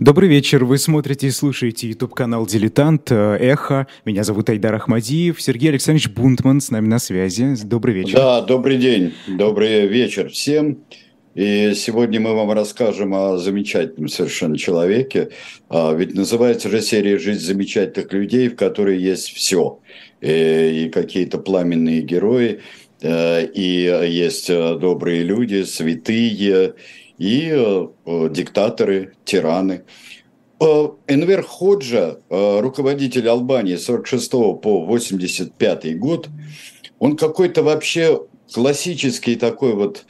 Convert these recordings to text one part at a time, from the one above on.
Добрый вечер. Вы смотрите и слушаете YouTube-канал «Дилетант», «Эхо». Меня зовут Айдар Ахмадиев. Сергей Александрович Бунтман с нами на связи. Добрый вечер. Да, добрый день. Добрый вечер всем. И сегодня мы вам расскажем о замечательном совершенно человеке. Ведь называется же серия «Жизнь замечательных людей», в которой есть все. И какие-то пламенные герои, и есть добрые люди, святые, и диктаторы, тираны. Энвер Ходжа, руководитель Албании с 1946 по 1985 год, он какой-то вообще классический такой вот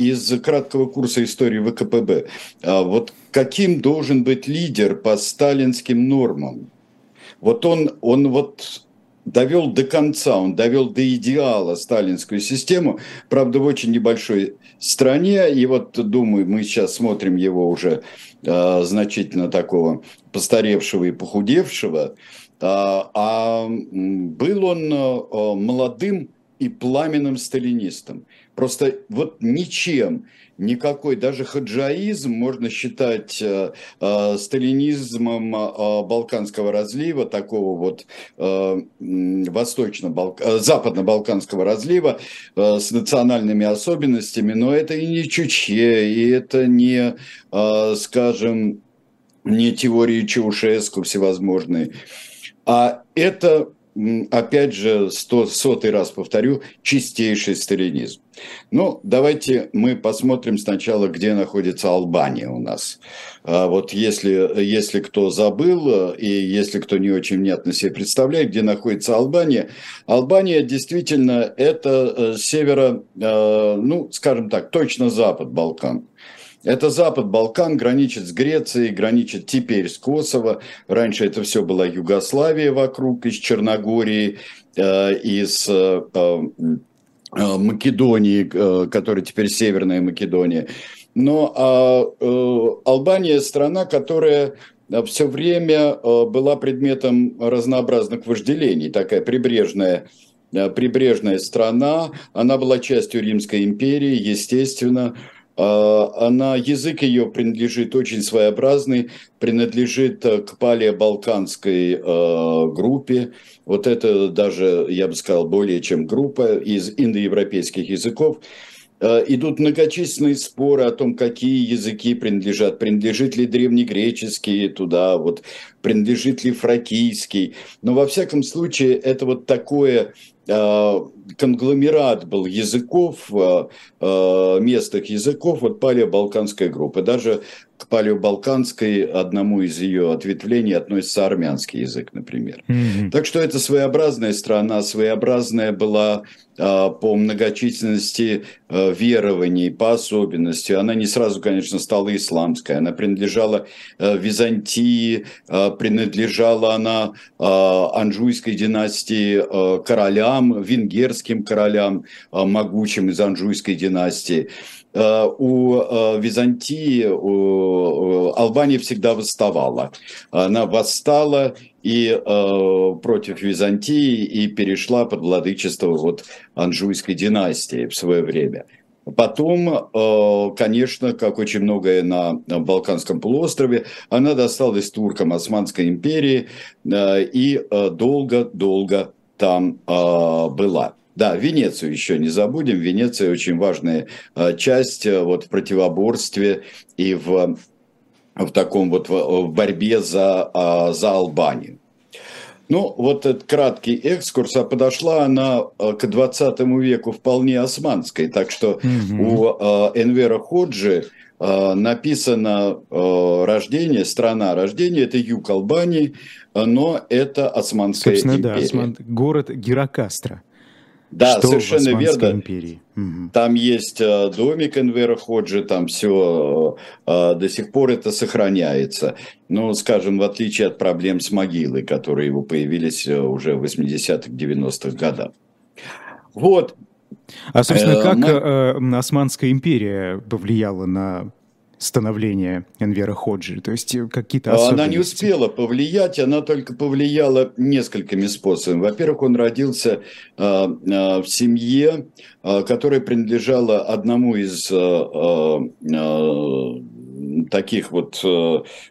из краткого курса истории ВКПБ. Вот каким должен быть лидер по сталинским нормам? Вот он вот довел до конца, он довел до идеала сталинскую систему, правда, в очень небольшой стране. И вот, думаю, мы сейчас смотрим его уже значительно такого постаревшего и похудевшего. А был он молодым и пламенным сталинистом. Просто вот ничем, никакой, даже ходжаизм можно считать сталинизмом Балканского разлива, такого вот западно-балканского разлива с национальными особенностями, но это и не Чуче, и это не, скажем, не теории Чаушеску всевозможные, а это... Опять же, 100-й раз повторю, чистейший сталинизм. Ну, давайте мы посмотрим сначала, где находится Албания у нас. Вот если кто забыл, и если кто не очень внятно себе представляет, где находится Албания. Албания действительно это северо, ну, скажем так, точно запад Балкан. Это запад Балкан, граничит с Грецией, граничит теперь с Косово. Раньше это все была Югославия вокруг, из Черногории, из Македонии, которая теперь Северная Македония. Но Албания – страна, которая все время была предметом разнообразных вожделений, такая прибрежная страна. Она была частью Римской империи, естественно. Она, язык ее принадлежит очень своеобразный, принадлежит к палеобалканской группе. Вот это даже, я бы сказал, более чем группа из индоевропейских языков. Идут многочисленные споры о том, какие языки принадлежат. Принадлежит ли древнегреческий туда, вот, принадлежит ли фракийский. Но во всяком случае это вот такое... конгломерат был языков, местных языков, вот палеобалканская группа. Даже к палеобалканской, одному из ее ответвлений, относится армянский язык, например. Mm-hmm. Так что это своеобразная страна, своеобразная была по многочисленности верований, по особенности. Она не сразу, конечно, стала исламской. Она принадлежала Византии, принадлежала она Анжуйской династии короля, венгерским королям, могучим из Анжуйской династии. У Византии, у Албания всегда восставала. Она восстала и против Византии и перешла под владычество вот Анжуйской династии в свое время. Потом, конечно, как очень многое на Балканском полуострове, она досталась туркам Османской империи и долго-долго там была. Да, Венецию еще не забудем. Венеция очень важная часть вот, в противоборстве и в таком вот в борьбе за Албанию. Ну, вот этот краткий экскурс, а подошла она к 20 веку вполне османской. Так что у Энвера Ходжи написано рождение, страна рождения, это юг Албании, но это Османская империя. Да, город Гирокастра. Да, что совершенно верно. Империи. Там есть домик Энвера Ходжи, там все до сих пор это сохраняется. Ну, скажем, в отличие от проблем с могилой, которые его появились уже в 80-х, 90-х годах. Вот. А, собственно, как Османская империя повлияла на... становление Энвера Ходжи, то есть какие-то особенности? Она не успела повлиять, она только повлияла несколькими способами. Во-первых, он родился в семье, которая принадлежала одному из таких вот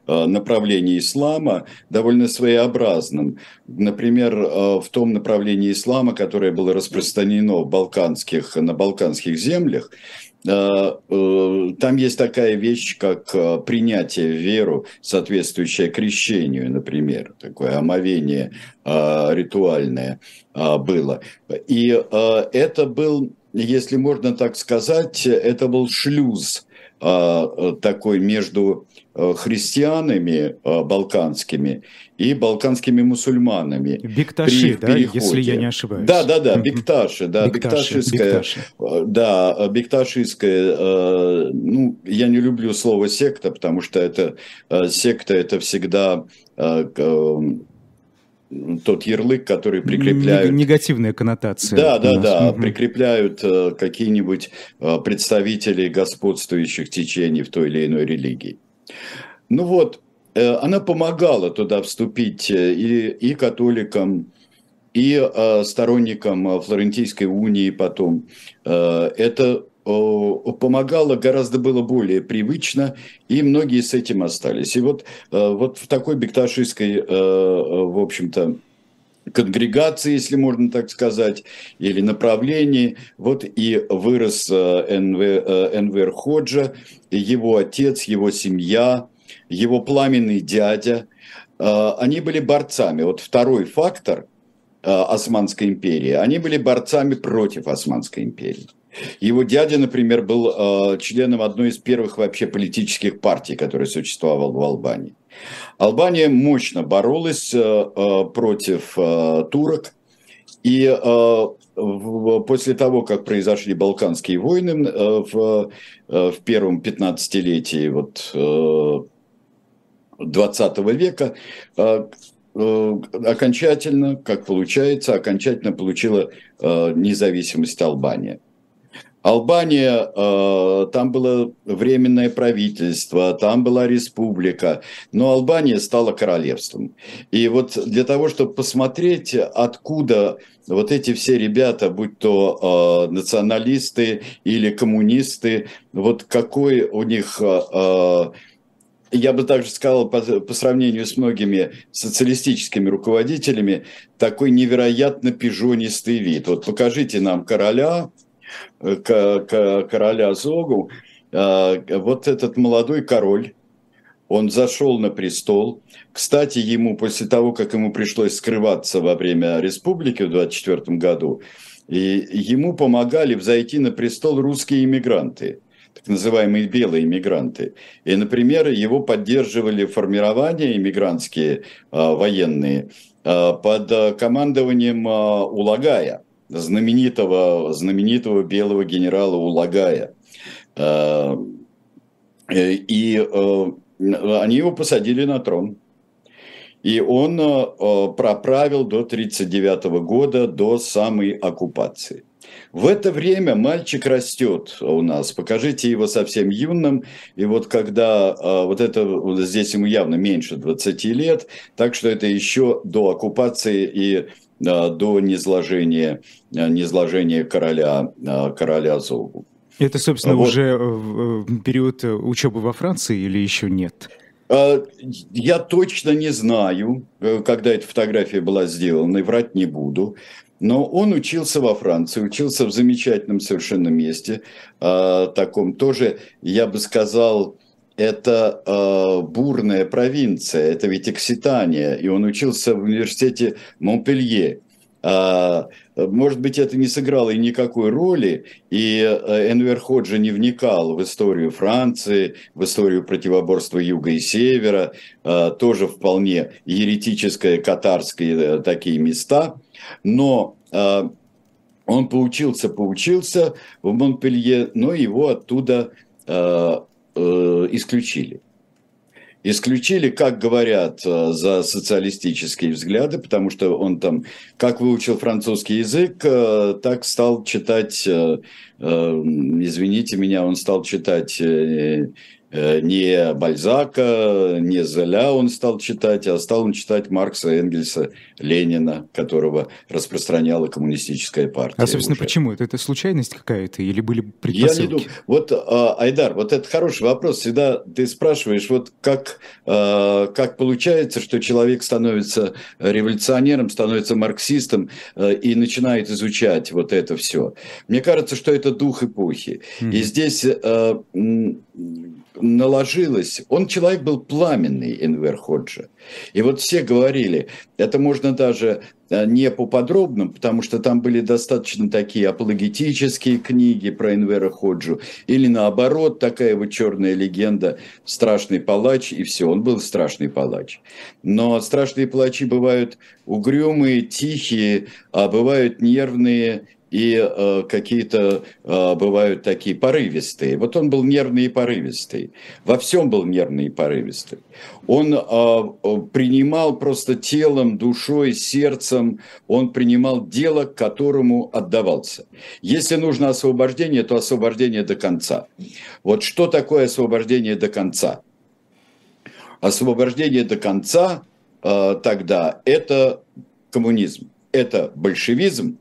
направлений ислама довольно своеобразным. Например, в том направлении ислама, которое было распространено на балканских землях, там есть такая вещь, как принятие в веру, соответствующее крещению, например. Такое омовение ритуальное было. И это был, если можно так сказать, это был шлюз такой между христианами балканскими и балканскими мусульманами. Бекташи, да, если я не ошибаюсь. Да, бекташи, да, бекташистская, ну, я не люблю слово секта, потому что секта это всегда тот ярлык, который прикрепляют... Негативная коннотация. Да, прикрепляют какие-нибудь представители господствующих течений в той или иной религии. Ну вот, она помогала туда вступить и католикам, и сторонникам Флорентийской унии потом. Это помогало, гораздо было более привычно, и многие с этим остались. И вот в такой бекташистской, в общем-то, конгрегации, если можно так сказать, или направлении, вот и вырос Энвер Ходжа, его отец, его семья, его пламенный дядя. Они были борцами. Вот второй фактор Османской империи. Они были борцами против Османской империи. Его дядя, например, был членом одной из первых вообще политических партий, которая существовала в Албании. Албания мощно боролась против турок. И после того, как произошли Балканские войны в первом 15-летии 20 века, окончательно, как получается, получила независимость Албания. Албания, там было временное правительство, там была республика, но Албания стала королевством. И вот для того, чтобы посмотреть, откуда вот эти все ребята, будь то националисты или коммунисты, вот какой у них... Я бы также сказал, по сравнению с многими социалистическими руководителями, такой невероятно пижонистый вид. Вот покажите нам короля Зогу, вот этот молодой король, он зашел на престол. Кстати, ему после того, как ему пришлось скрываться во время республики в 1924 году, и ему помогали взойти на престол русские иммигранты. Так называемые белые иммигранты. И, например, его поддерживали формирования иммигрантские военные под командованием Улагая, знаменитого белого генерала Улагая. Они его посадили на трон. И он проправил до 1939 года, до самой оккупации. В это время мальчик растет у нас. Покажите его совсем юным. И вот когда здесь ему явно меньше 20 лет, так что это еще до оккупации и до низложения короля Зогу. Это, собственно, уже период учебы во Франции или еще нет? Я точно не знаю, когда эта фотография была сделана, и врать не буду. Но он учился во Франции, учился в замечательном совершенно месте, таком тоже, я бы сказал, это бурная провинция, это ведь Окситания, и он учился в университете Монпелье. Может быть, это не сыграло и никакой роли, и Энвер Ходжа не вникал в историю Франции, в историю противоборства юга и севера, тоже вполне еретическое, катарские такие места, но он поучился в Монпелье, но его оттуда исключили. Исключили, как говорят, за социалистические взгляды, потому что он там как выучил французский язык, так стал читать, извините меня, он стал читать Не Бальзака, не Золя он стал читать, а стал он читать Маркса, Энгельса, Ленина, которого распространяла коммунистическая партия. А, собственно, уже. Почему? Это случайность какая-то или были предпосылки? Я не думаю. Вот, Айдар, вот это хороший вопрос. Всегда ты спрашиваешь, вот как получается, что человек становится революционером, становится марксистом и начинает изучать вот это все. Мне кажется, что это дух эпохи. Mm-hmm. И здесь... наложилось. Он человек был пламенный, Энвер Ходжа. И вот все говорили, это можно даже не по подробным, потому что там были достаточно такие апологетические книги про Энвера Ходжу, или наоборот, такая вот черная легенда, страшный палач, и все, он был страшный палач. Но страшные палачи бывают угрюмые, тихие, а бывают нервные, и какие-то бывают такие порывистые. Вот он был нервный и порывистый. Во всем был нервный и порывистый. Он принимал просто телом, душой, сердцем. Он принимал дело, к которому отдавался. Если нужно освобождение, то освобождение до конца. Вот что такое освобождение до конца? Освобождение до конца тогда – это коммунизм, это большевизм.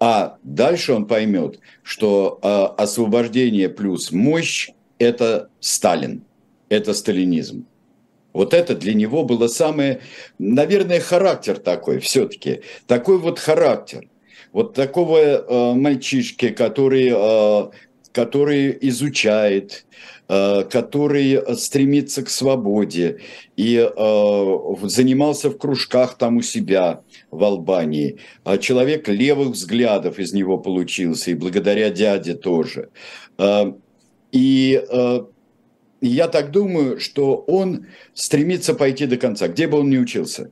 А дальше он поймет, что освобождение плюс мощь – это Сталин, это сталинизм. Вот это для него было самое, наверное, характер такой все-таки, такой вот характер. Вот такого мальчишки, который изучает, который стремится к свободе и занимался в кружках там у себя в Албании. Человек левых взглядов из него получился, и благодаря дяде тоже. И я так думаю, что он стремится пойти до конца, где бы он ни учился.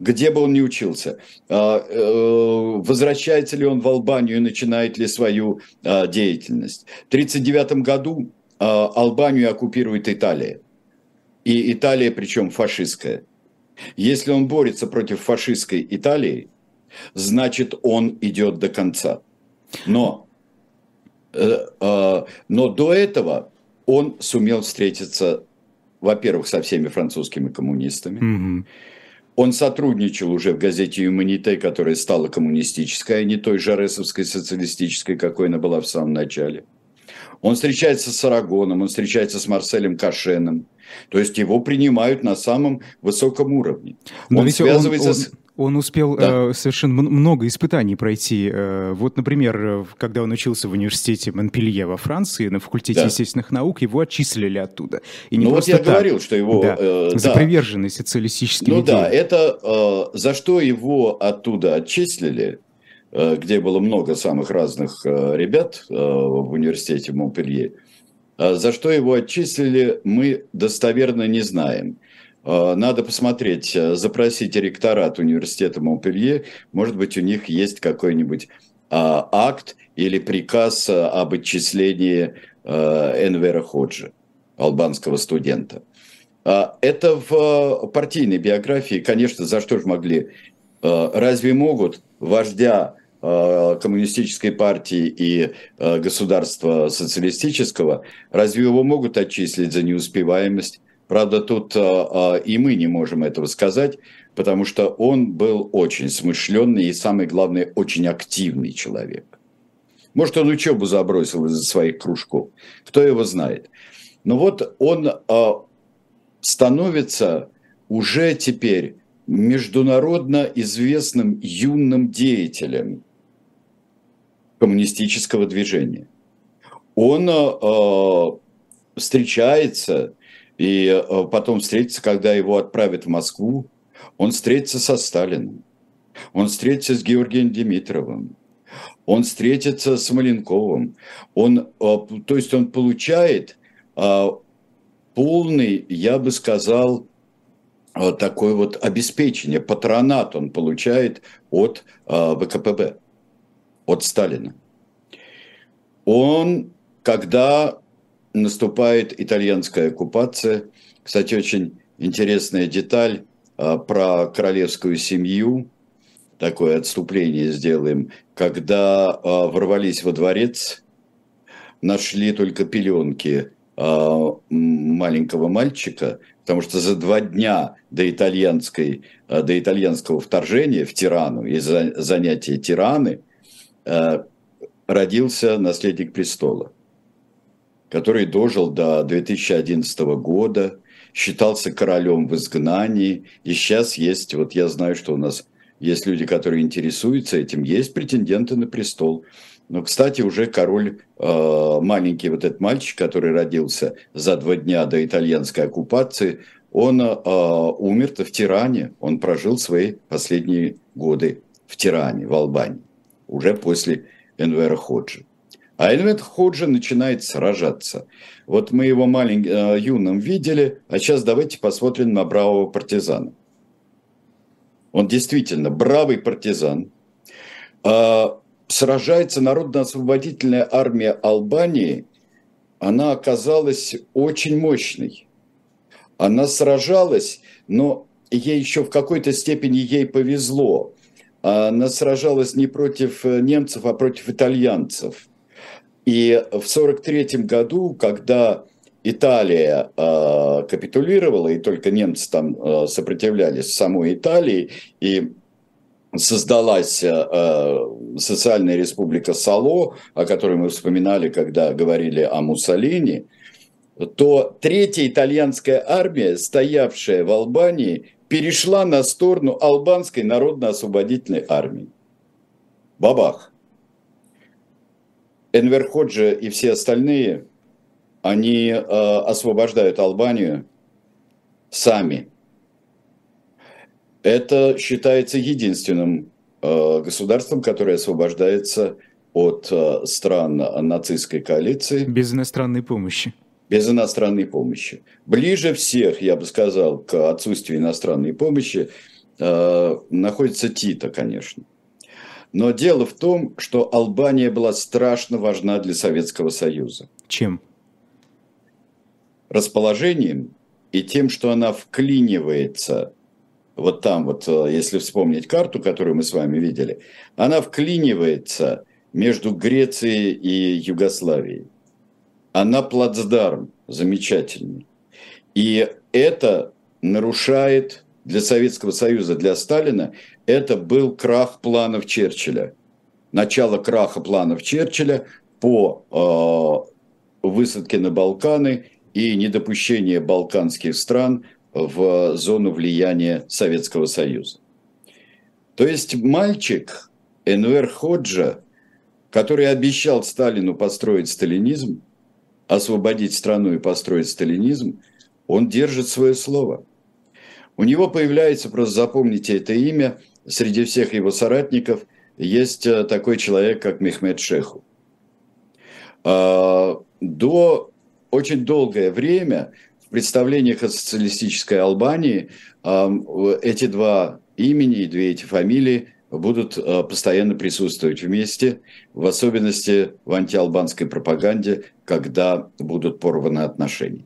Где бы он ни учился, возвращается ли он в Албанию и начинает ли свою деятельность. В 1939 году Албанию оккупирует Италия. И Италия, причем фашистская. Если он борется против фашистской Италии, значит, он идет до конца. Но до этого он сумел встретиться, во-первых, со всеми французскими коммунистами. Mm-hmm. Он сотрудничал уже в газете «Юманите», которая стала коммунистической, а не той жаресовской, социалистической, какой она была в самом начале. Он встречается с Арагоном, он встречается с Марселем Кашеном. То есть его принимают на самом высоком уровне. Но он связывается с... Он успел совершенно много испытаний пройти. Вот, например, когда он учился в университете Монпелье во Франции, на факультете естественных наук, его отчислили оттуда. И не просто вот я говорил, что его... за приверженность социалистическим идеям. Это за что его оттуда отчислили, где было много самых разных ребят в университете Монпелье, за что его отчислили, мы достоверно не знаем. Надо посмотреть, запросить ректорат университета Монпелье, может быть, у них есть какой-нибудь акт или приказ об отчислении Энвера Ходжи, албанского студента. Это в партийной биографии, конечно, за что же могли? Разве могут вождя коммунистической партии и государства социалистического, разве его могут отчислить за неуспеваемость? Правда, тут и мы не можем этого сказать, потому что он был очень смышленный и, самое главное, очень активный человек. Может, он учебу забросил из-за своих кружков, кто его знает. Но вот он становится уже теперь международно известным юным деятелем коммунистического движения. Он встречается... И потом встретится, когда его отправят в Москву, он встретится со Сталиным, он встретится с Георгием Димитровым, он встретится с Маленковым. То есть он получает полный, я бы сказал, такое вот обеспечение, патронат он получает от ВКПБ, от Сталина. Когда наступает итальянская оккупация. Кстати, очень интересная деталь про королевскую семью. Такое отступление сделаем. Когда ворвались во дворец, нашли только пеленки маленького мальчика, потому что за 2 дня до итальянского вторжения в Тирану и занятия Тираны родился наследник престола, который дожил до 2011 года, считался королем в изгнании, и сейчас есть, вот я знаю, что у нас есть люди, которые интересуются этим, есть претенденты на престол. Но, кстати, уже король, маленький вот этот мальчик, который родился за 2 дня до итальянской оккупации, он умер-то в Тиране, он прожил свои последние годы в Тиране, в Албании, уже после Энвера Ходжи. А Энвер Ходжа начинает сражаться. Вот мы его юным видели, а сейчас давайте посмотрим на бравого партизана. Он действительно бравый партизан. Сражается Народно-освободительная армия Албании. Она оказалась очень мощной. Она сражалась, но ей еще в какой-то степени ей повезло. Она сражалась не против немцев, а против итальянцев. И в 1943 году, когда Италия капитулировала, и только немцы там сопротивлялись в самой Италии, и создалась социальная республика Сало, о которой мы вспоминали, когда говорили о Муссолини, то 3-я итальянская армия, стоявшая в Албании, перешла на сторону Албанской народно-освободительной армии. Бабах! Энвер Ходжа и все остальные, они освобождают Албанию сами. Это считается единственным государством, которое освобождается от стран нацистской коалиции. Без иностранной помощи. Без иностранной помощи. Ближе всех, я бы сказал, к отсутствию иностранной помощи находится Тито, конечно. Но дело в том, что Албания была страшно важна для Советского Союза. Чем? Расположением и тем, что она вклинивается. Вот там вот, если вспомнить карту, которую мы с вами видели, она вклинивается между Грецией и Югославией. Она плацдарм замечательный. И это нарушает... Для Советского Союза, для Сталина, это был крах планов Черчилля. Начало краха планов Черчилля по высадке на Балканы и недопущение балканских стран в зону влияния Советского Союза. То есть мальчик Энвер Ходжа, который обещал Сталину построить сталинизм, освободить страну и построить сталинизм, он держит свое слово. У него появляется, просто запомните это имя, среди всех его соратников есть такой человек, как Мехмет Шеху. До очень долгое время в представлениях о социалистической Албании эти два имени и две эти фамилии будут постоянно присутствовать вместе, в особенности в антиалбанской пропаганде, когда будут порваны отношения.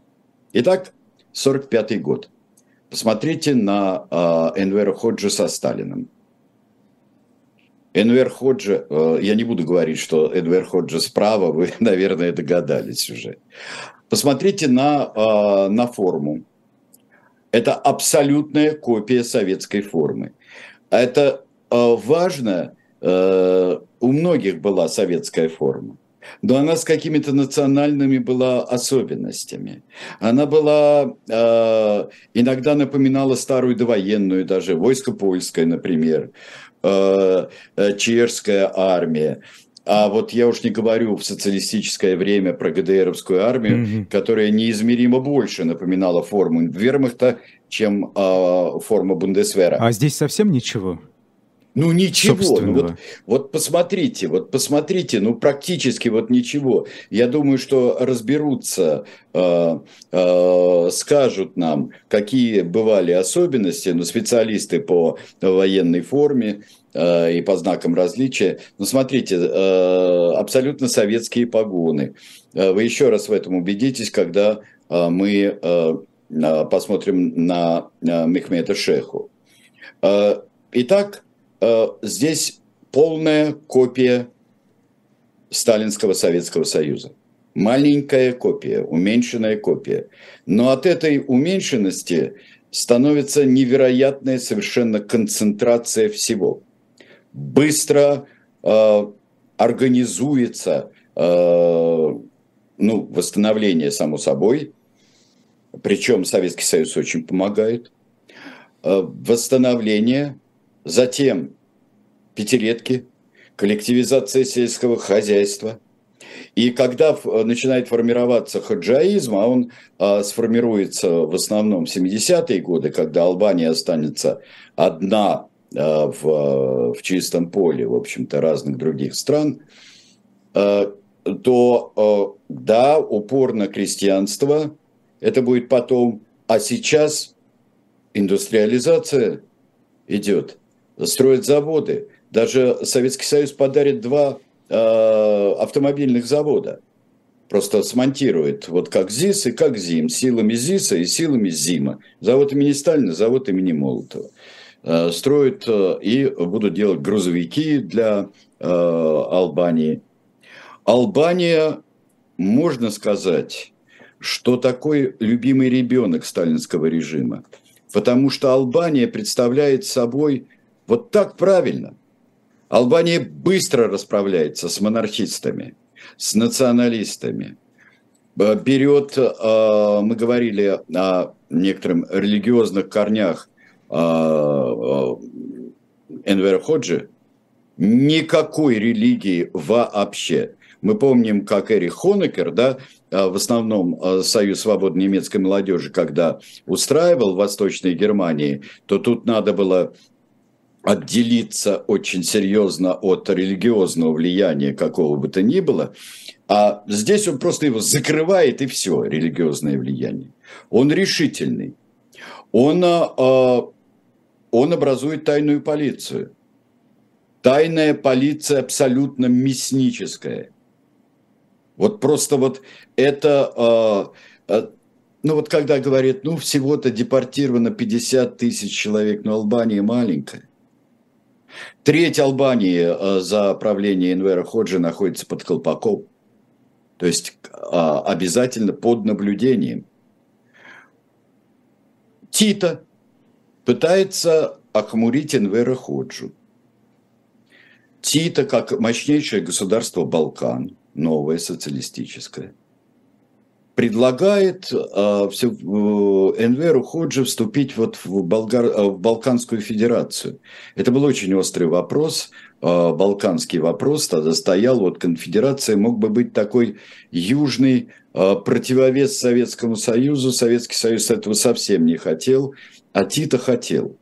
Итак, 1945 год. Посмотрите на Энвера Ходжа со Сталиным. Энвер Ходжа, я не буду говорить, что Энвер Ходжа справа, вы, наверное, догадались уже. Посмотрите на форму. Это абсолютная копия советской формы. Это важно, у многих была советская форма. Но она с какими-то национальными была особенностями. Она была, иногда напоминала старую довоенную даже, войско польское, например, чешская армия. А вот я уж не говорю в социалистическое время про ГДРовскую армию, которая неизмеримо больше напоминала форму вермахта, чем форма бундесвера. А здесь совсем ничего? Ну ничего, ну, вот посмотрите, ну практически вот ничего. Я думаю, что разберутся, скажут нам, какие бывали особенности, ну, специалисты по военной форме и по знакам различия. Ну смотрите, абсолютно советские погоны. Вы еще раз в этом убедитесь, когда мы посмотрим на Мехмета Шеху. Итак, здесь полная копия Сталинского Советского Союза. маленькая копия, уменьшенная копия. Но от этой уменьшенности становится невероятная совершенно концентрация всего. Быстро организуется восстановление, само собой. Причем Советский Союз очень помогает. Восстановление, затем пятилетки, коллективизация сельского хозяйства. И когда начинает формироваться ходжаизм, а он сформируется в основном в 70-е годы, когда Албания останется одна в чистом поле, в общем-то, разных других стран, то да, упор на крестьянство, это будет потом, а сейчас индустриализация идет, строят заводы. Даже Советский Союз подарит 2 автомобильных завода. Просто смонтирует, вот как ЗИС и как ЗИМ, силами ЗИСа и силами ЗИМа. Завод имени Сталина, завод имени Молотова. Строят и будут делать грузовики для Албании. Албания, можно сказать, что такой любимый ребенок сталинского режима. Потому что Албания представляет собой вот так правильно. Албания быстро расправляется с монархистами, с националистами. Берет, мы говорили о некоторых религиозных корнях Энвера Ходжи, никакой религии вообще. Мы помним, как Эрих Хонекер, да, в основном Союз свободной немецкой молодежи, когда устраивал в Восточной Германии, то тут надо было отделиться очень серьезно от религиозного влияния какого бы то ни было. А здесь он просто его закрывает, и все, религиозное влияние. Он решительный. Он образует тайную полицию. Тайная полиция абсолютно мясническая. Вот просто вот это, когда говорят, всего-то депортировано 50 тысяч человек, но Албания маленькая. Треть Албании за правление Энвера Ходжи находится под колпаком. То есть обязательно под наблюдением. Тито пытается охмурить Энвера Ходжу. Тито, как мощнейшее государство Балкан, новое социалистическое, предлагает Энверу Ходжи вступить в Балканскую федерацию. Это был очень острый вопрос, балканский вопрос, тогда стоял, конфедерация мог бы быть такой южный противовес Советскому Союзу, Советский Союз этого совсем не хотел, а Тито хотел.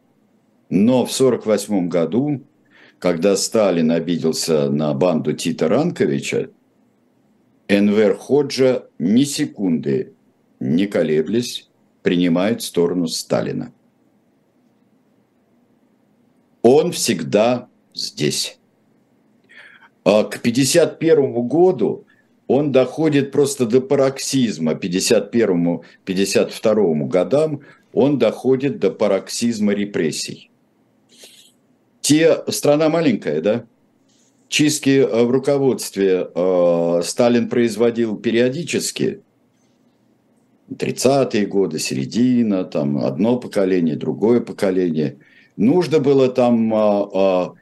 Но в 1948 году, когда Сталин обиделся на банду Тита Ранковича, Энвер Ходжа ни секунды не колеблясь принимает сторону Сталина. Он всегда здесь. А к 1951 году он доходит просто до пароксизма. К 1951-1952 годам он доходит до пароксизма репрессий. Страна маленькая, да? Чистки в руководстве Сталин производил периодически. 30-е годы, середина, там одно поколение, другое поколение. Нужно было там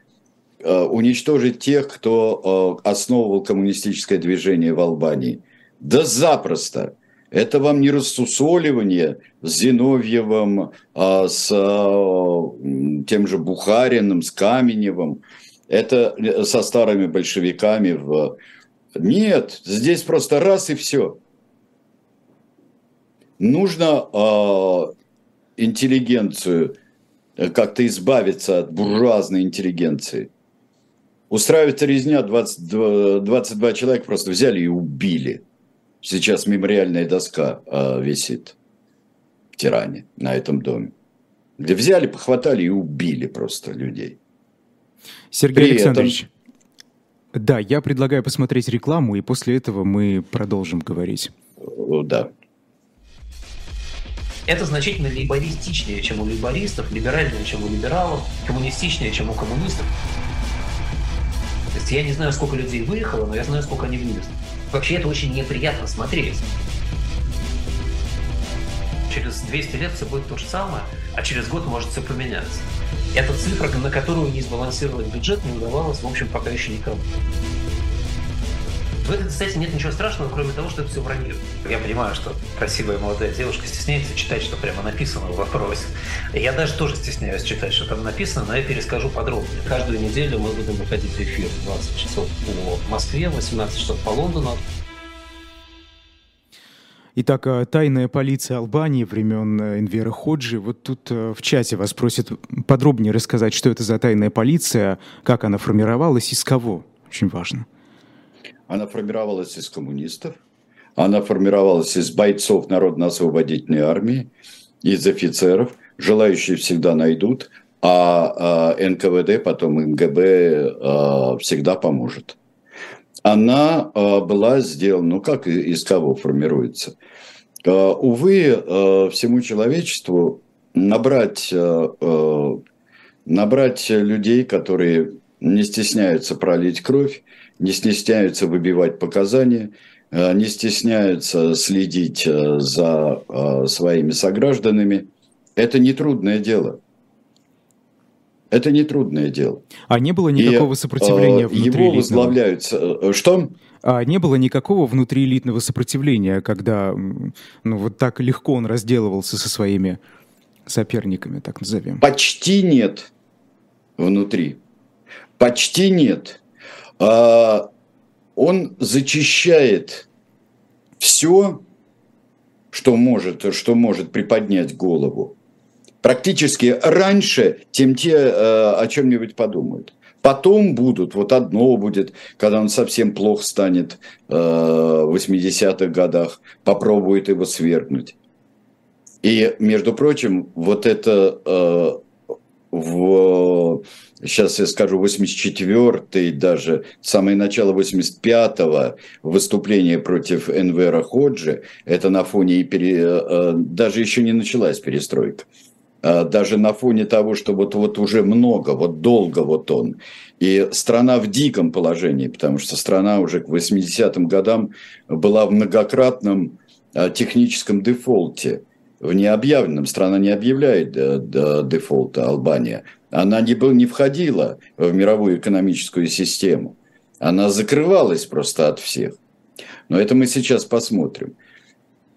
уничтожить тех, кто основывал коммунистическое движение в Албании. Да запросто. Это вам не рассусоливание с Зиновьевым, с тем же Бухариным, с Каменевым. Это со старыми большевиками. Нет, здесь просто раз и все. Нужно интеллигенцию как-то избавиться от буржуазной интеллигенции. Устраивается резня, 22 человека просто взяли и убили. Сейчас мемориальная доска висит в Тиране, на этом доме. Где взяли, похватали и убили просто людей. Сергей Александрович, да, я предлагаю посмотреть рекламу, и после этого мы продолжим говорить. Да. Это значительно лейбористичнее, чем у лейбористов, либеральнее, чем у либералов, коммунистичнее, чем у коммунистов. есть я не знаю, сколько людей выехало, но я знаю, сколько они вывезли. Вообще это очень неприятно смотреть. Через 200 лет все будет то же самое, а через год может все поменяться. Это цифра, на которую не сбалансировать бюджет не удавалось, в общем, пока еще никому. В этой статье нет ничего страшного, кроме того, что это все вранье. Я понимаю, что красивая молодая девушка стесняется читать, что прямо написано в вопросе. Я даже тоже стесняюсь читать, что там написано, но я перескажу подробнее. Каждую неделю мы будем выходить в эфир в 20 часов по Москве, 18 часов по Лондону. Итак, тайная полиция Албании времен Энвера Ходжи. Вот тут в чате вас просят подробнее рассказать, что это за тайная полиция, как она формировалась, из кого. Очень важно. Она формировалась из коммунистов, она формировалась из бойцов Народно-освободительной армии, из офицеров. Желающие всегда найдут, а НКВД, потом МГБ всегда поможет. Она была сделана, ну как из кого формируется? Увы, всему человечеству набрать людей, которые не стесняются пролить кровь, не стесняются выбивать показания, не стесняются следить за своими согражданами, это нетрудное дело. Это нетрудное дело. А не было никакого сопротивления внутриэлитного? Его возглавляют... Что? А не было никакого внутриэлитного сопротивления, когда вот так легко он разделывался со своими соперниками, так назовем? Почти нет внутри. Почти нет. Он зачищает все, что может приподнять голову. Практически раньше, тем те о чем-нибудь подумают. Потом будут, вот одно будет, когда он совсем плохо станет в 80-х годах, попробует его свергнуть. И, между прочим, вот это... сейчас я скажу, 84-й даже, самое начало 85-го выступления против Энвера Ходжи, это на фоне, даже еще не началась перестройка, даже на фоне того, что вот уже много, вот долго вот он, и страна в диком положении, потому что страна уже к 80-м годам была в многократном техническом дефолте. В необъявленном, страна не объявляет дефолта, Албания. Она не входила в мировую экономическую систему. Она закрывалась просто от всех. Но это мы сейчас посмотрим.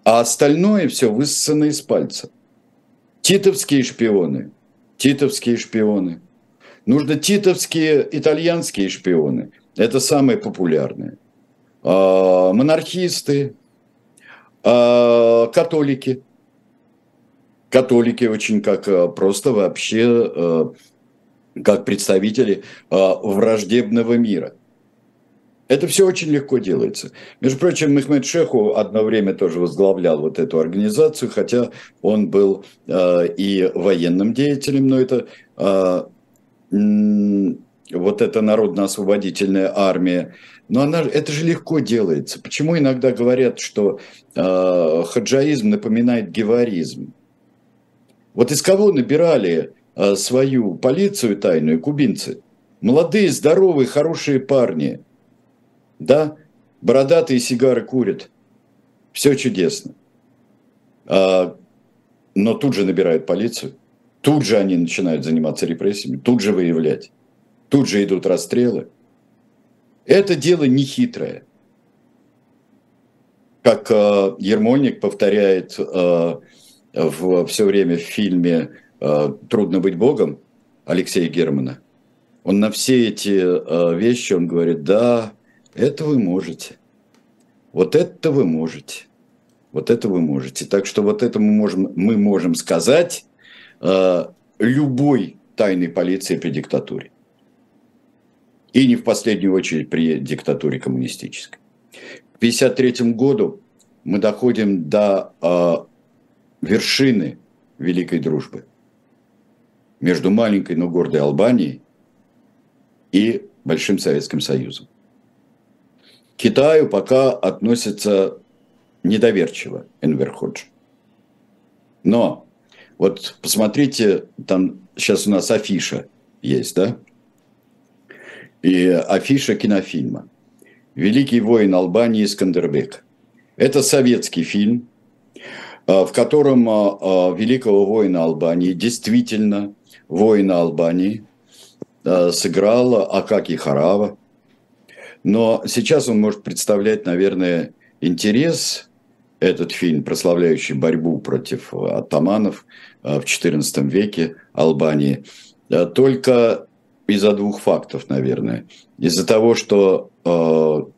А остальное все высосано из пальца. Титовские шпионы. Нужно титовские итальянские шпионы. Это самые популярные. Монархисты, католики. Католики очень как просто вообще, как представители враждебного мира. Это все очень легко делается. Между прочим, Мехмет Шеху одно время тоже возглавлял вот эту организацию, хотя он был и военным деятелем, но это вот эта Народно-освободительная армия. Но это же легко делается. Почему иногда говорят, что ходжаизм напоминает геваризм? Вот из кого набирали свою полицию тайную кубинцы? Молодые, здоровые, хорошие парни. Да, бородатые сигары курят. Все чудесно. Но тут же набирают полицию. Тут же они начинают заниматься репрессиями. Тут же выявлять. Тут же идут расстрелы. Это дело нехитрое. Как Ермольник повторяет... все время в фильме «Трудно быть Богом» Алексея Германа, он на все эти вещи, он говорит, да, это вы можете, вот это вы можете, вот это вы можете. Так что вот это мы можем сказать любой тайной полиции при диктатуре. И не в последнюю очередь при диктатуре коммунистической. К 1953 году мы доходим до... вершины великой дружбы между маленькой, но гордой Албанией и Большим Советским Союзом. К Китаю пока относится недоверчиво Энвер Ходжа. Но вот посмотрите, там сейчас у нас афиша есть, да? и афиша кинофильма «Великий воин Албании Скандербег». Это советский фильм, в котором великого воина Албании, действительно воина Албании, сыграла Акаки Харава. Но сейчас он может представлять, наверное, интерес, этот фильм, прославляющий борьбу против оттаманов в XIV веке Албании, только из-за двух фактов, наверное. Из-за того, что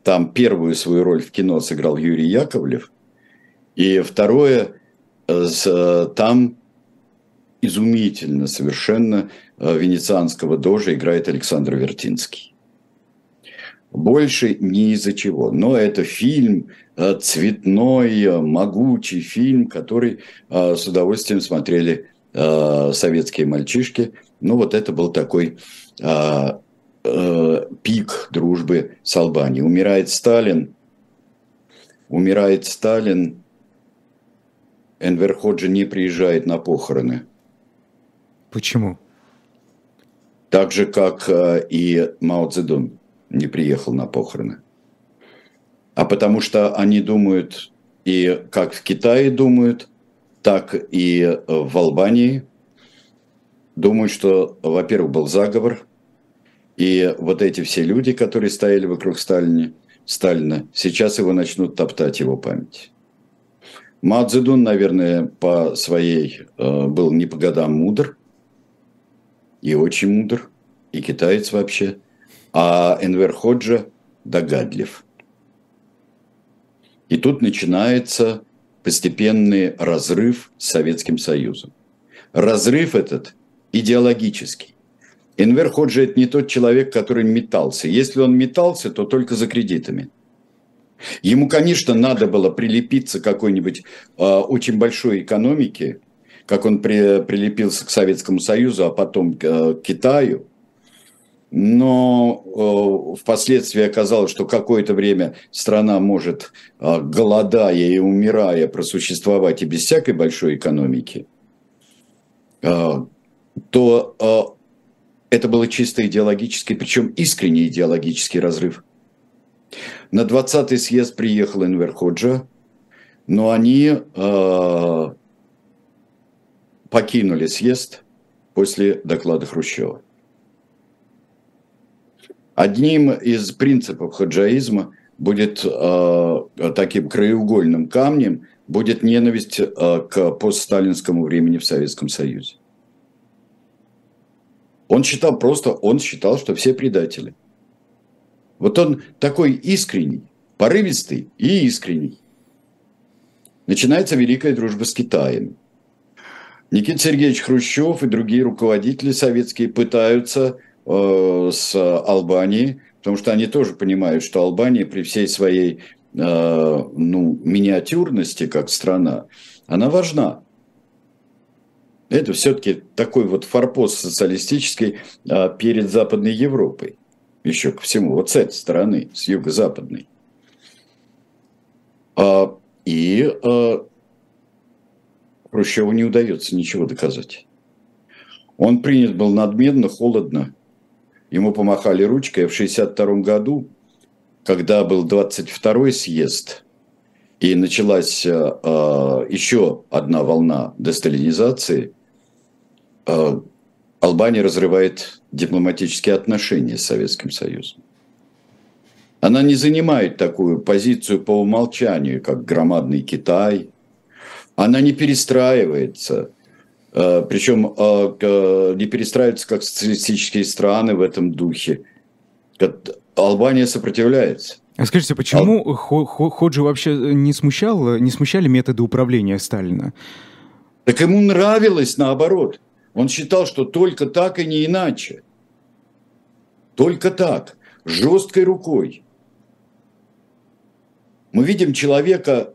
там первую свою роль в кино сыграл Юрий Яковлев, и второе, там изумительно совершенно венецианского дожа играет Александр Вертинский. Больше ни из-за чего. Но это фильм, цветной, могучий фильм, который с удовольствием смотрели советские мальчишки. Ну вот это был такой пик дружбы с Албанией. Умирает Сталин. Энвер Ходжа не приезжает на похороны. Почему? Так же, как и Мао Цзэдун не приехал на похороны. А потому что они думают, и как в Китае думают, так и в Албании. Думают, что, во-первых, был заговор. И вот эти все люди, которые стояли вокруг Сталина, сейчас его начнут топтать, его память. Мао Цзэдун, наверное, по своей был не по годам мудр. И очень мудр. И китаец вообще. А Энвер Ходжа догадлив. И тут начинается постепенный разрыв с Советским Союзом. Разрыв этот идеологический. Энвер Ходжа – это не тот человек, который метался. Если он метался, то только за кредитами. Ему, конечно, надо было прилепиться к какой-нибудь очень большой экономике, как он прилепился к Советскому Союзу, а потом к Китаю. Но впоследствии оказалось, что какое-то время страна может, голодая и умирая, просуществовать и без всякой большой экономики, то это был чисто идеологический, причем искренний идеологический разрыв. На 20-й съезд приехал Энвер Ходжа, но они покинули съезд после доклада Хрущева. Одним из принципов ходжаизма будет, таким краеугольным камнем, будет ненависть к постсталинскому времени в Советском Союзе. Он считал, что все предатели. Вот он такой искренний, порывистый и искренний. Начинается великая дружба с Китаем. Никита Сергеевич Хрущев и другие руководители советские пытаются с Албанией, потому что они тоже понимают, что Албания при всей своей миниатюрности как страна, она важна. Это все-таки такой вот форпост социалистический перед Западной Европой. Еще ко всему, вот с этой стороны, с юго-западной. Хрущеву не удается ничего доказать. Он принят был надменно, холодно. Ему помахали ручкой в 1962 году, когда был 22-й съезд, и началась еще одна волна десталинизации. Албания разрывает дипломатические отношения с Советским Союзом. Она не занимает такую позицию по умолчанию, как громадный Китай. Она не перестраивается. Причем не перестраиваются как социалистические страны в этом духе. Албания сопротивляется. А скажите, почему Ходжу вообще не смущали методы управления Сталина? Так ему нравилось наоборот. Он считал, что только так и не иначе. Только так, жесткой рукой. Мы видим человека,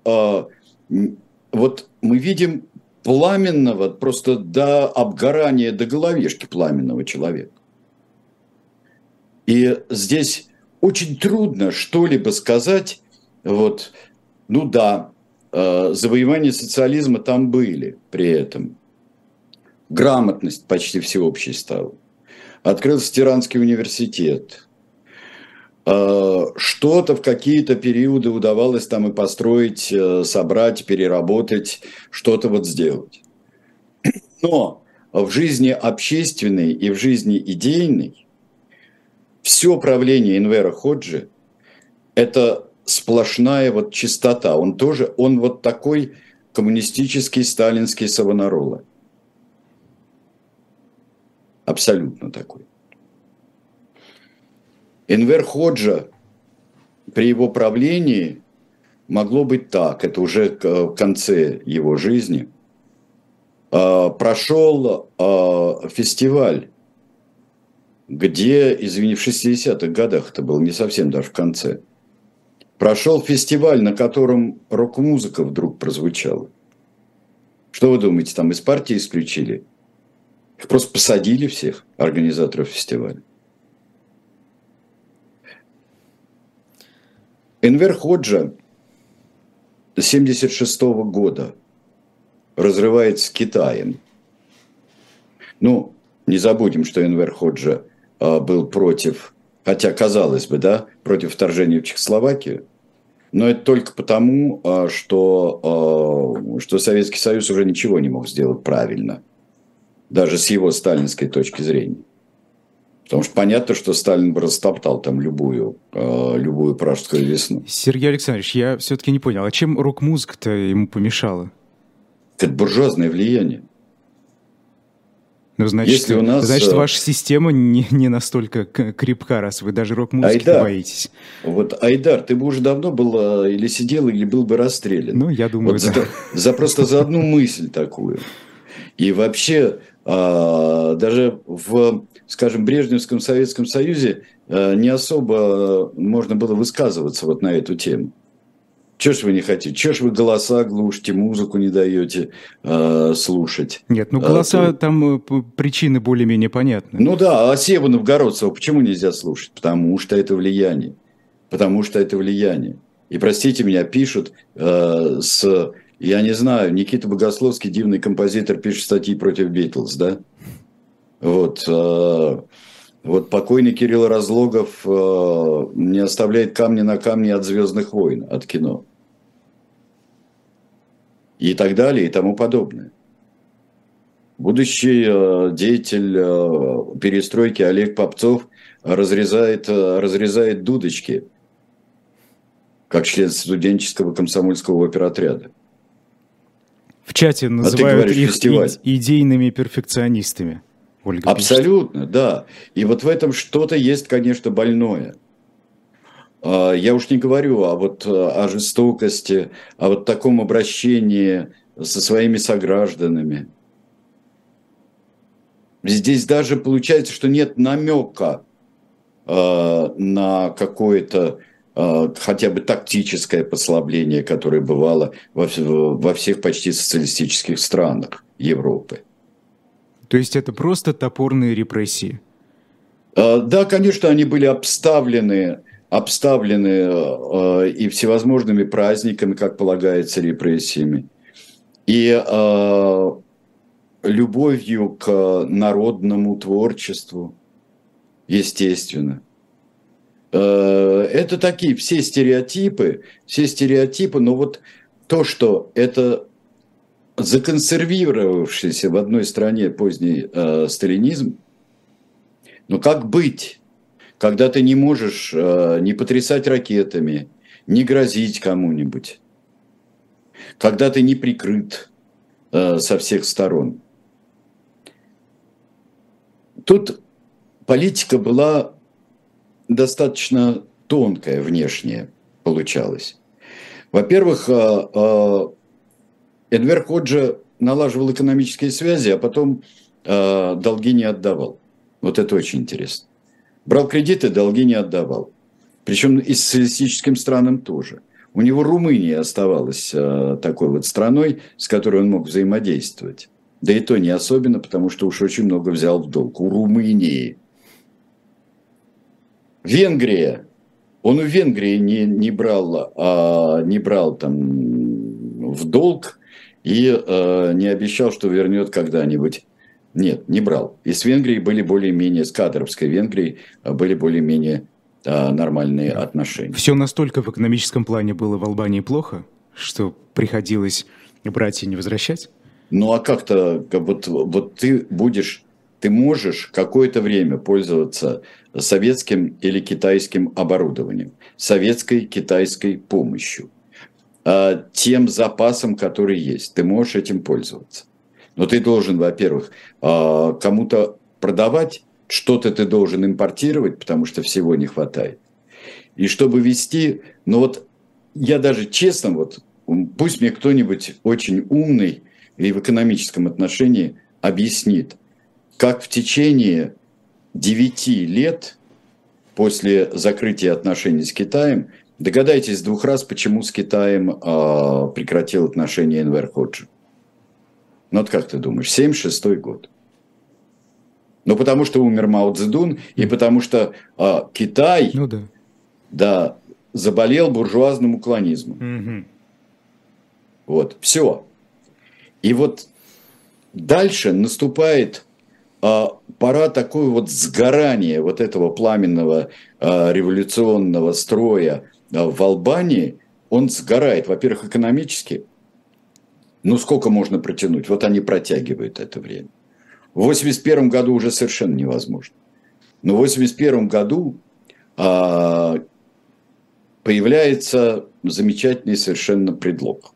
пламенного, просто до обгорания, до головешки пламенного человека. И здесь очень трудно что-либо сказать. Вот, завоевания социализма там были при этом. Грамотность почти всеобщей стала. Открылся Тиранский университет. Что-то в какие-то периоды удавалось там и построить, собрать, переработать, что-то вот сделать. Но в жизни общественной и в жизни идейной все правление Энвера Ходжи – это сплошная вот чистота. Он тоже, он вот такой коммунистический, сталинский Савонарола. Абсолютно такой. Энвер Ходжа при его правлении могло быть так, это уже в конце его жизни, прошел фестиваль, где, извини, в 60-х годах, это было не совсем даже в конце, прошел фестиваль, на котором рок-музыка вдруг прозвучала. Что вы думаете, там из партии исключили? Их просто посадили всех, организаторов фестиваля. Энвер Ходжа 1976 года разрывает с Китаем. Ну, не забудем, что Энвер Ходжа был против, хотя, казалось бы, да, против вторжения в Чехословакию, но это только потому, что Советский Союз уже ничего не мог сделать правильно, даже с его сталинской точки зрения. Потому что понятно, что Сталин бы растоптал там любую пражскую весну. Сергей Александрович, я все-таки не понял, а чем рок-музыка-то ему помешала? Это буржуазное влияние. Ну, значит, значит, ваша система не настолько крепка, раз вы даже рок-музыки-то боитесь. Вот, Айдар, ты бы уже давно был или сидел, или был бы расстрелян. Ну, я думаю, вот да. Просто за одну мысль такую. И вообще... Даже в, скажем, Брежневском Советском Союзе не особо можно было высказываться вот на эту тему. Чего ж вы не хотите? Чего ж вы голоса глушите, музыку не даете слушать? Нет, ну голоса, там причины более-менее понятны. Ну да, а Севу Новгородцева почему нельзя слушать? Потому что это влияние. Потому что это влияние. И, простите меня, пишут Я не знаю, Никита Богословский, дивный композитор, пишет статьи против Битлз, да? Вот покойный Кирилл Разлогов не оставляет камня на камне от «Звездных войн», от кино. И так далее, и тому подобное. Будущий деятель перестройки Олег Попцов разрезает дудочки, как член студенческого комсомольского оперотряда. В чате называют их идейными перфекционистами. Ольга абсолютно, пишет. Да. И вот в этом что-то есть, конечно, больное. Я уж не говорю о жестокости, о вот таком обращении со своими согражданами. Здесь даже получается, что нет намека на какое-то хотя бы тактическое послабление, которое бывало во всех почти социалистических странах Европы. То есть это просто топорные репрессии? Да, конечно, они были обставлены и всевозможными праздниками, как полагается, репрессиями, и любовью к народному творчеству, естественно. Это такие все стереотипы, но вот то, что это законсервировавшийся в одной стране поздний сталинизм, ну как быть, когда ты не можешь не потрясать ракетами, не грозить кому-нибудь, когда ты не прикрыт со всех сторон. Тут политика была... достаточно тонкое внешнее получалось. Во-первых, Энвер Ходжа налаживал экономические связи, а потом долги не отдавал. Вот это очень интересно. Брал кредиты, долги не отдавал. Причем и социалистическим странам тоже. У него Румыния оставалась такой вот страной, с которой он мог взаимодействовать. Да и то не особенно, потому что уж очень много взял в долг. У Румынии. Венгрия. Он в Венгрии не брал там в долг и не обещал, что вернет когда-нибудь. Нет, не брал. И с Венгрией были более-менее, с кадровской Венгрией были более-менее нормальные отношения. Все настолько в экономическом плане было в Албании плохо, что приходилось брать и не возвращать? Ну, а как-то вот ты можешь какое-то время пользоваться советским или китайским оборудованием, советской, китайской помощью, тем запасом, который есть. Ты можешь этим пользоваться. Но ты должен, во-первых, кому-то продавать, что-то ты должен импортировать, потому что всего не хватает. И чтобы вести... Ну вот я даже честно, вот пусть мне кто-нибудь очень умный и в экономическом отношении объяснит, как в течение 9 лет после закрытия отношений с Китаем, догадайтесь 2 раз, почему с Китаем прекратил отношения Энвер Ходжа. Ну вот как ты думаешь, 76-й год. Ну потому что умер Мао Цзэдун, и потому что Китай заболел буржуазным уклонизмом. Угу. Вот, все. И вот дальше наступает пора такой вот сгорания вот этого пламенного революционного строя в Албании. Он сгорает, во-первых, экономически. Ну, сколько можно протянуть? Вот они протягивают это время. В 1981 году уже совершенно невозможно. Но в 1981 году появляется замечательный совершенно предлог.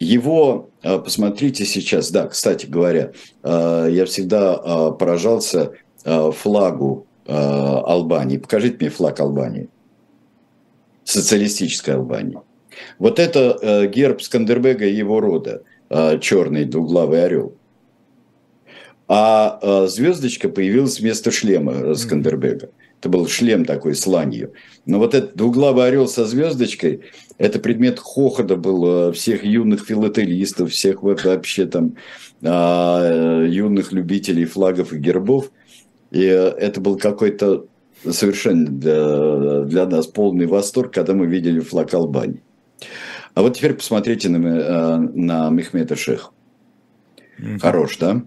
Его, посмотрите сейчас, да, кстати говоря, я всегда поражался флагу Албании. Покажите мне флаг Албании, социалистической Албании. Вот это герб Скандербега и его рода, черный двуглавый орел. А звездочка появилась вместо шлема Скандербега. Это был шлем такой с ланью. Но вот этот двуглавый орел со звездочкой, это предмет хохота был всех юных филателистов, всех вообще там юных любителей флагов и гербов. И это был какой-то совершенно для нас полный восторг, когда мы видели флаг Албании. А вот теперь посмотрите на Мехмета Шеху. Хорош, да?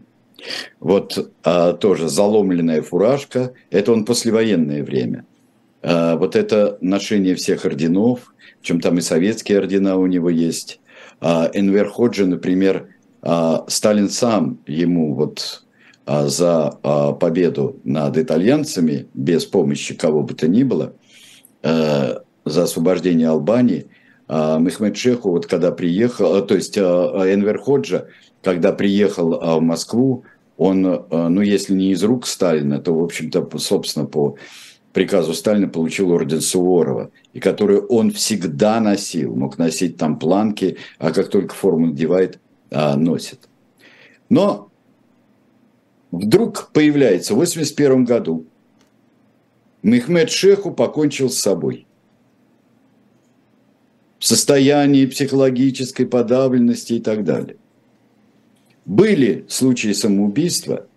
Вот тоже заломленная фуражка, это он послевоенное время. Вот это ношение всех орденов, причем там и советские ордена у него есть. Энвер Ходжа, например, Сталин сам ему вот за победу над итальянцами, без помощи кого бы то ни было, за освобождение Албании, Мехмет Шеху, вот когда приехал, то есть Энвер Ходжа, когда приехал в Москву, он, ну если не из рук Сталина, то, в общем-то, собственно, по приказу Сталина получил орден Суворова, и который он всегда носил, мог носить там планки, а как только форму надевает, носит. Но вдруг появляется в 1981 году, Мехмет Шеху покончил с собой. В состоянии психологической подавленности и так далее. Были случаи самоубийства,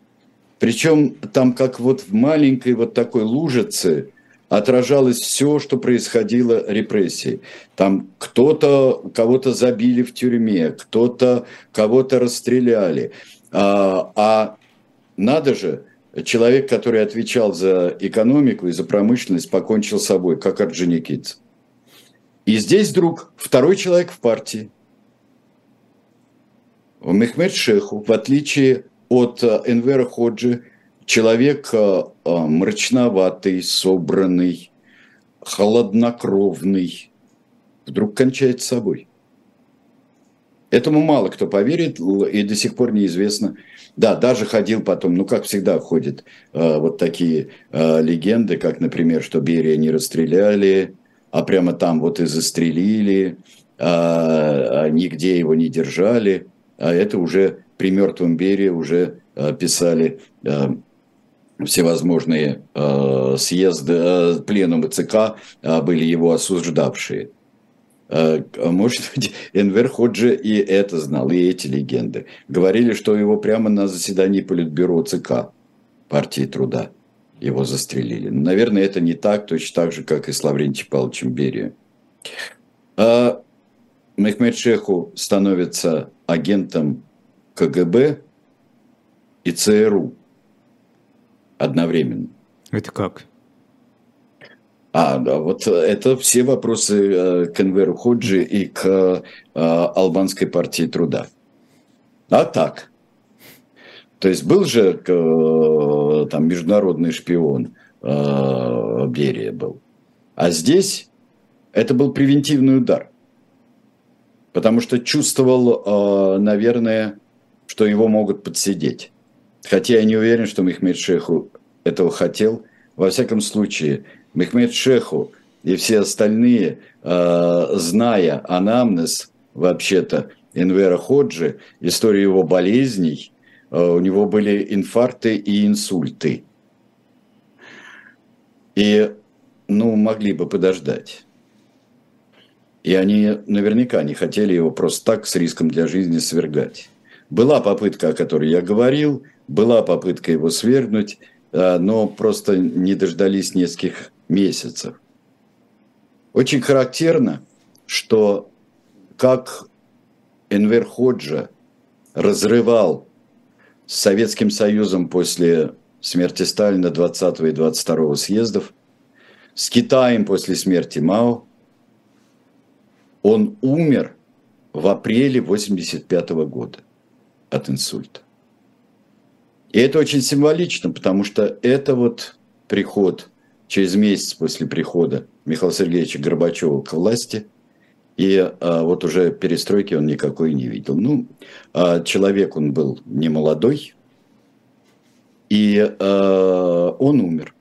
причем там как вот в маленькой вот такой лужице отражалось все, что происходило репрессии. Там кто-то, кого-то забили в тюрьме, кто-то, кого-то расстреляли. А надо же, человек, который отвечал за экономику и за промышленность, покончил с собой, как Орджоникидзе. И здесь вдруг второй человек в партии. Мехмет Шеху, в отличие от Энвера Ходжи, человек мрачноватый, собранный, холоднокровный, вдруг кончает с собой. Этому мало кто поверит, и до сих пор неизвестно. Да, даже ходил потом, ну, как всегда ходят вот такие легенды, как, например, что Берия не расстреляли, а прямо там вот и застрелили, нигде его не держали. А это уже при мертвом Берии уже писали всевозможные съезды, пленумы ЦК были его осуждавшие. Может быть, Энвер Ходжа и это знал, и эти легенды. Говорили, что его прямо на заседании Политбюро ЦК партии труда его застрелили. Наверное, это не так, точно так же, как и с Лаврентием Павловичем Берия. Мехмет Шеху становится агентом КГБ и ЦРУ одновременно. Это как? Да, вот это все вопросы к Энверу Ходжи и к Албанской партии труда. А так. То есть был же там международный шпион, Берия был. А здесь это был превентивный удар. Потому что чувствовал, наверное, что его могут подсидеть. Хотя я не уверен, что Мехмет Шеху этого хотел. Во всяком случае, Мехмет Шеху и все остальные, зная анамнез, вообще-то, Энвера Ходжи, историю его болезней, у него были инфаркты и инсульты. И, ну, могли бы подождать. И они наверняка не хотели его просто так с риском для жизни свергать. Была попытка, о которой я говорил, была попытка его свергнуть, но просто не дождались нескольких месяцев. Очень характерно, что как Энвер Ходжа разрывал с Советским Союзом после смерти Сталина 20 и 22 съездов, с Китаем после смерти Мао, он умер в апреле 1985 года от инсульта. И это очень символично, потому что это вот приход, через месяц после прихода Михаила Сергеевича Горбачева к власти, и вот уже перестройки он никакой не видел. Ну, человек он был не молодой, и он умер.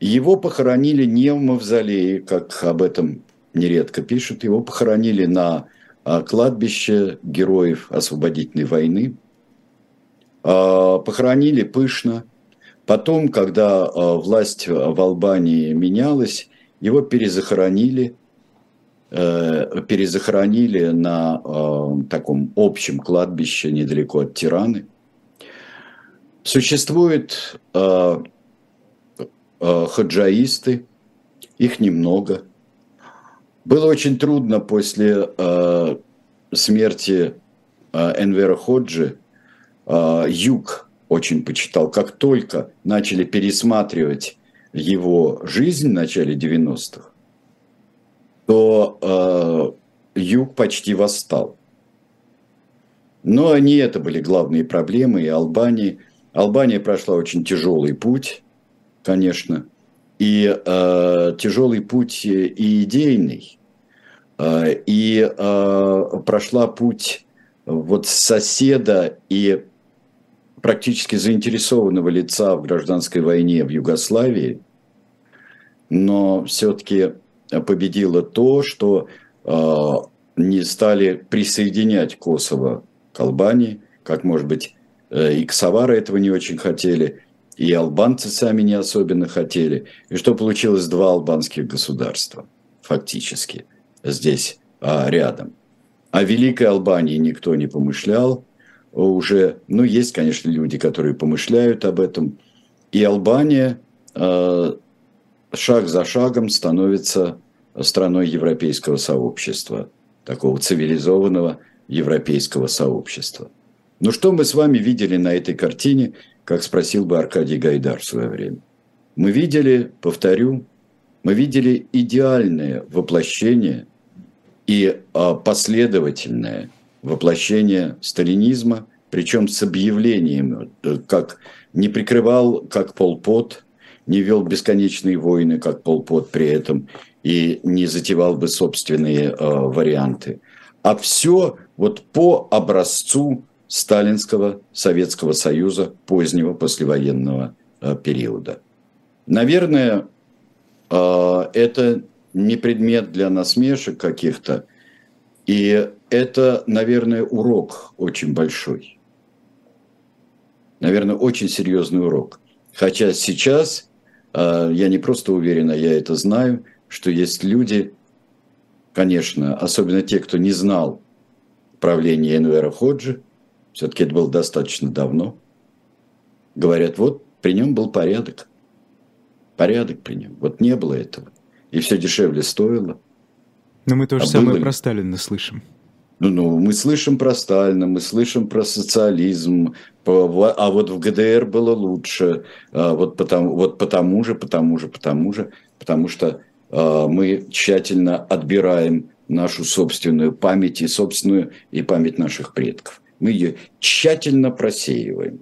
Его похоронили не в мавзолее, как об этом нередко пишут, его похоронили на кладбище героев освободительной войны. Похоронили пышно. Потом, когда власть в Албании менялась, его перезахоронили, на таком общем кладбище недалеко от Тираны. Существуют ходжаисты, их немного. Было очень трудно после смерти Энвера Ходжи. Юг очень почитал. Как только начали пересматривать его жизнь в начале 90-х, то Юг почти восстал. Но не это были главные проблемы и Албании. Албания прошла очень тяжелый путь, конечно, и тяжелый путь и идейный, и прошла путь вот соседа и практически заинтересованного лица в гражданской войне в Югославии, но все-таки победило то, что не стали присоединять Косово к Албании, как, может быть, и косовары этого не очень хотели, и албанцы сами не особенно хотели, и что получилось два албанских государства, фактически, здесь рядом. О Великой Албании никто не помышлял. Уже, ну, есть, конечно, люди, которые помышляют об этом. И Албания шаг за шагом становится страной европейского сообщества, такого цивилизованного европейского сообщества. Ну, что мы с вами видели на этой картине, как спросил бы Аркадий Гайдар в свое время? Мы видели, повторю, мы видели идеальное воплощение и последовательное воплощение сталинизма, причем с объявлением, как не прикрывал, как Пол Пот, не вел бесконечные войны, как Пол Пот при этом, и не затевал бы собственные варианты. А все вот по образцу сталинского Советского Союза позднего послевоенного периода. Наверное, это не предмет для насмешек каких-то, и это, наверное, урок очень большой. Наверное, очень серьезный урок. Хотя сейчас, я не просто уверен, а я это знаю, что есть люди, конечно, особенно те, кто не знал правления Энвера Ходжи, все-таки это было достаточно давно, говорят, вот при нем был порядок. Порядок при нем. Вот не было этого. И все дешевле стоило. Но мы то же самое про Сталина слышим. Ну, мы слышим про Сталина, мы слышим про социализм, а вот в ГДР было лучше, потому что мы тщательно отбираем нашу собственную память и собственную и память наших предков. Мы ее тщательно просеиваем.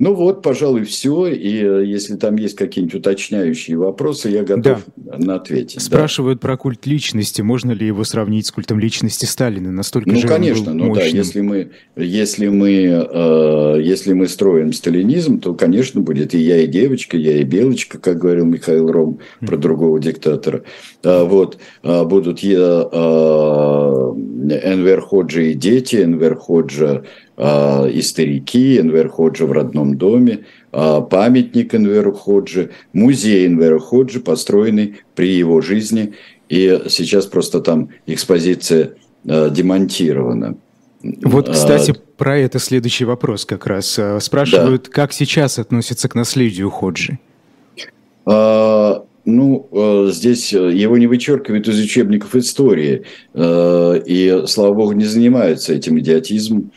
Ну вот, пожалуй, все. И если там есть какие-нибудь уточняющие вопросы, я готов на ответить. Спрашивают про культ личности. Можно ли его сравнить с культом личности Сталина? Настолько же конечно, он был мощным. Если мы строим сталинизм, то, конечно, будет и я, и девочка, я и белочка, как говорил Михаил Ром про другого диктатора. Вот, будут Энвер Ходжа и дети, Энвер Ходжа и старики, Энвер Ходжа в родном доме, памятник Энверу Ходжи, музей Энвера Ходжи, построенный при его жизни, и сейчас просто там экспозиция демонтирована. Вот, кстати, про это следующий вопрос как раз. Спрашивают, как сейчас относятся к наследию Ходжи? Ну, здесь его не вычеркивают из учебников истории, и, слава богу, не занимаются этим идиотизмом.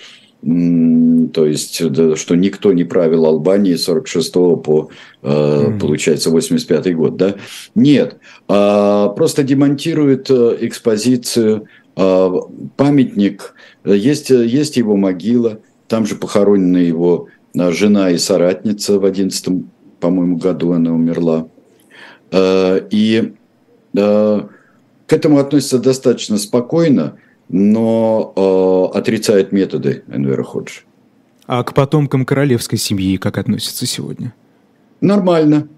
То есть, что никто не правил Албанией с 1946 по, получается, 1985 год, да? Нет, просто демонтируют экспозицию, памятник, есть его могила, там же похоронена его жена и соратница в 2011, по-моему, году она умерла. И к этому относятся достаточно спокойно, но отрицает методы Энвера Ходжи. А к потомкам королевской семьи как относятся сегодня? Нормально.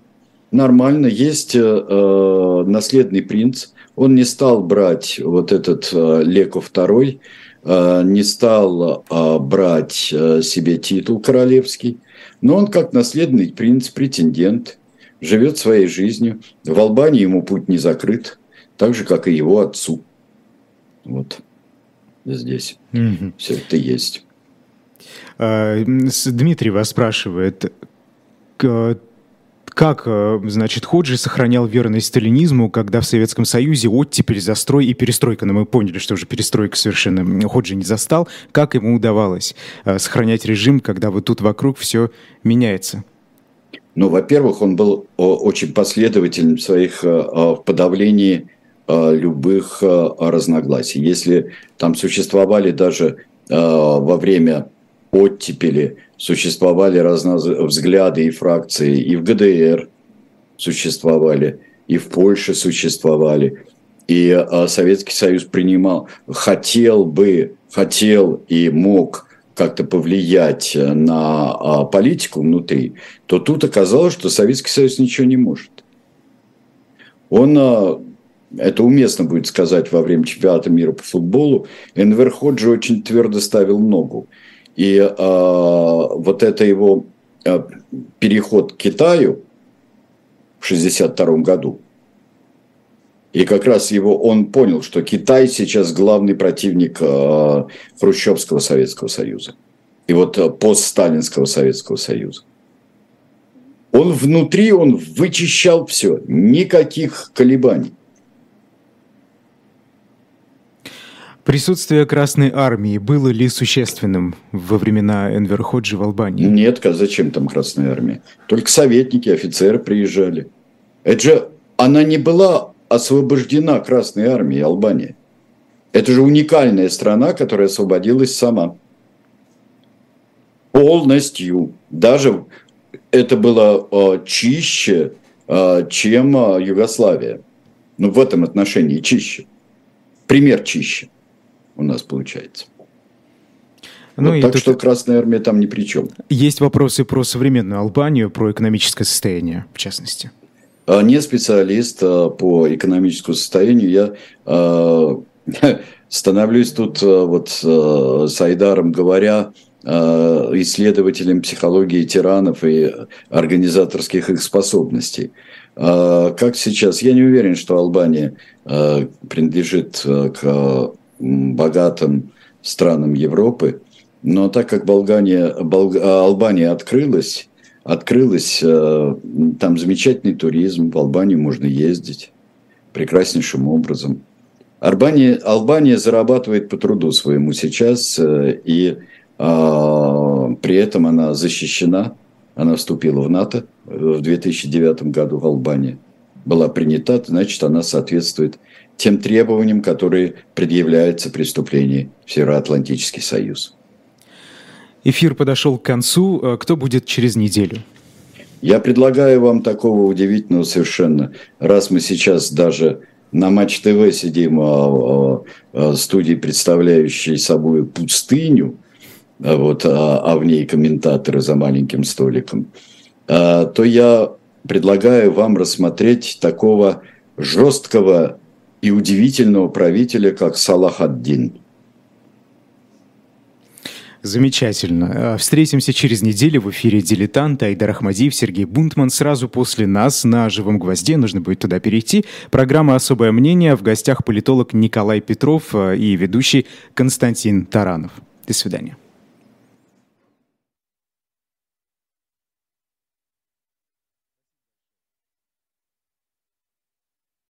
Нормально. Есть наследный принц. Он не стал брать вот этот Леко II, не стал брать себе титул королевский, но он как наследный принц, претендент, живет своей жизнью. В Албании ему путь не закрыт, так же, как и его отцу. Вот. Здесь все это есть. Дмитрий вас спрашивает, как, значит, Ходжи сохранял верность сталинизму, когда в Советском Союзе оттепель, застрой и перестройка. Но мы поняли, что уже перестройка совершенно Ходжи не застал. Как ему удавалось сохранять режим, когда вот тут вокруг все меняется? Ну, во-первых, он был очень последовательным в своих подавлении любых разногласий. Если там существовали даже во время оттепели, существовали разные взгляды и фракции, и в ГДР существовали, и в Польше существовали, и Советский Союз хотел и мог как-то повлиять на политику внутри, то тут оказалось, что Советский Союз ничего не может. Это уместно будет сказать во время чемпионата мира по футболу. Энвер Ходжи очень твердо ставил ногу. И вот это его переход к Китаю в 1962 году. И как раз он понял, что Китай сейчас главный противник Хрущевского Советского Союза. И вот постсталинского Советского Союза. Он вычищал все. Никаких колебаний. Присутствие Красной Армии было ли существенным во времена Энвер Ходжи в Албании? Нет, зачем там Красная Армия? Только советники, офицеры приезжали. Это же она не была освобождена Красной Армией Албания. Это же уникальная страна, которая освободилась сама. Полностью. Даже это было чище, чем Югославия. Ну, в этом отношении чище. Пример чище. У нас получается. Ну, вот, так что Красная Армия там ни при чем. Есть вопросы про современную Албанию, про экономическое состояние, в частности. Не специалист по экономическому состоянию. Я становлюсь тут с Айдаром говоря, исследователем психологии тиранов и организаторских их способностей. Как сейчас? Я не уверен, что Албания принадлежит к богатым странам Европы, но так как Албания открылась, там замечательный туризм, в Албанию можно ездить прекраснейшим образом. Албания зарабатывает по труду своему сейчас, и при этом она защищена. Она вступила в НАТО в 2009 году, в Албании была принята, значит, она соответствует тем требованиям, которые предъявляются при вступлении в Североатлантический союз. Эфир подошел к концу. Кто будет через неделю? Я предлагаю вам такого удивительного совершенно. Раз мы сейчас даже на Матч ТВ сидим в студии, представляющей собой пустыню, вот, а в ней комментаторы за маленьким столиком, то я предлагаю вам рассмотреть такого жесткого и удивительного правителя, как Салах ад-Дин. Замечательно. Встретимся через неделю в эфире «Дилетант». Айдар Ахмадиев, Сергей Бунтман. Сразу после нас на «Живом гвозде». Нужно будет туда перейти. Программа «Особое мнение». В гостях политолог Николай Петров и ведущий Константин Таранов. До свидания.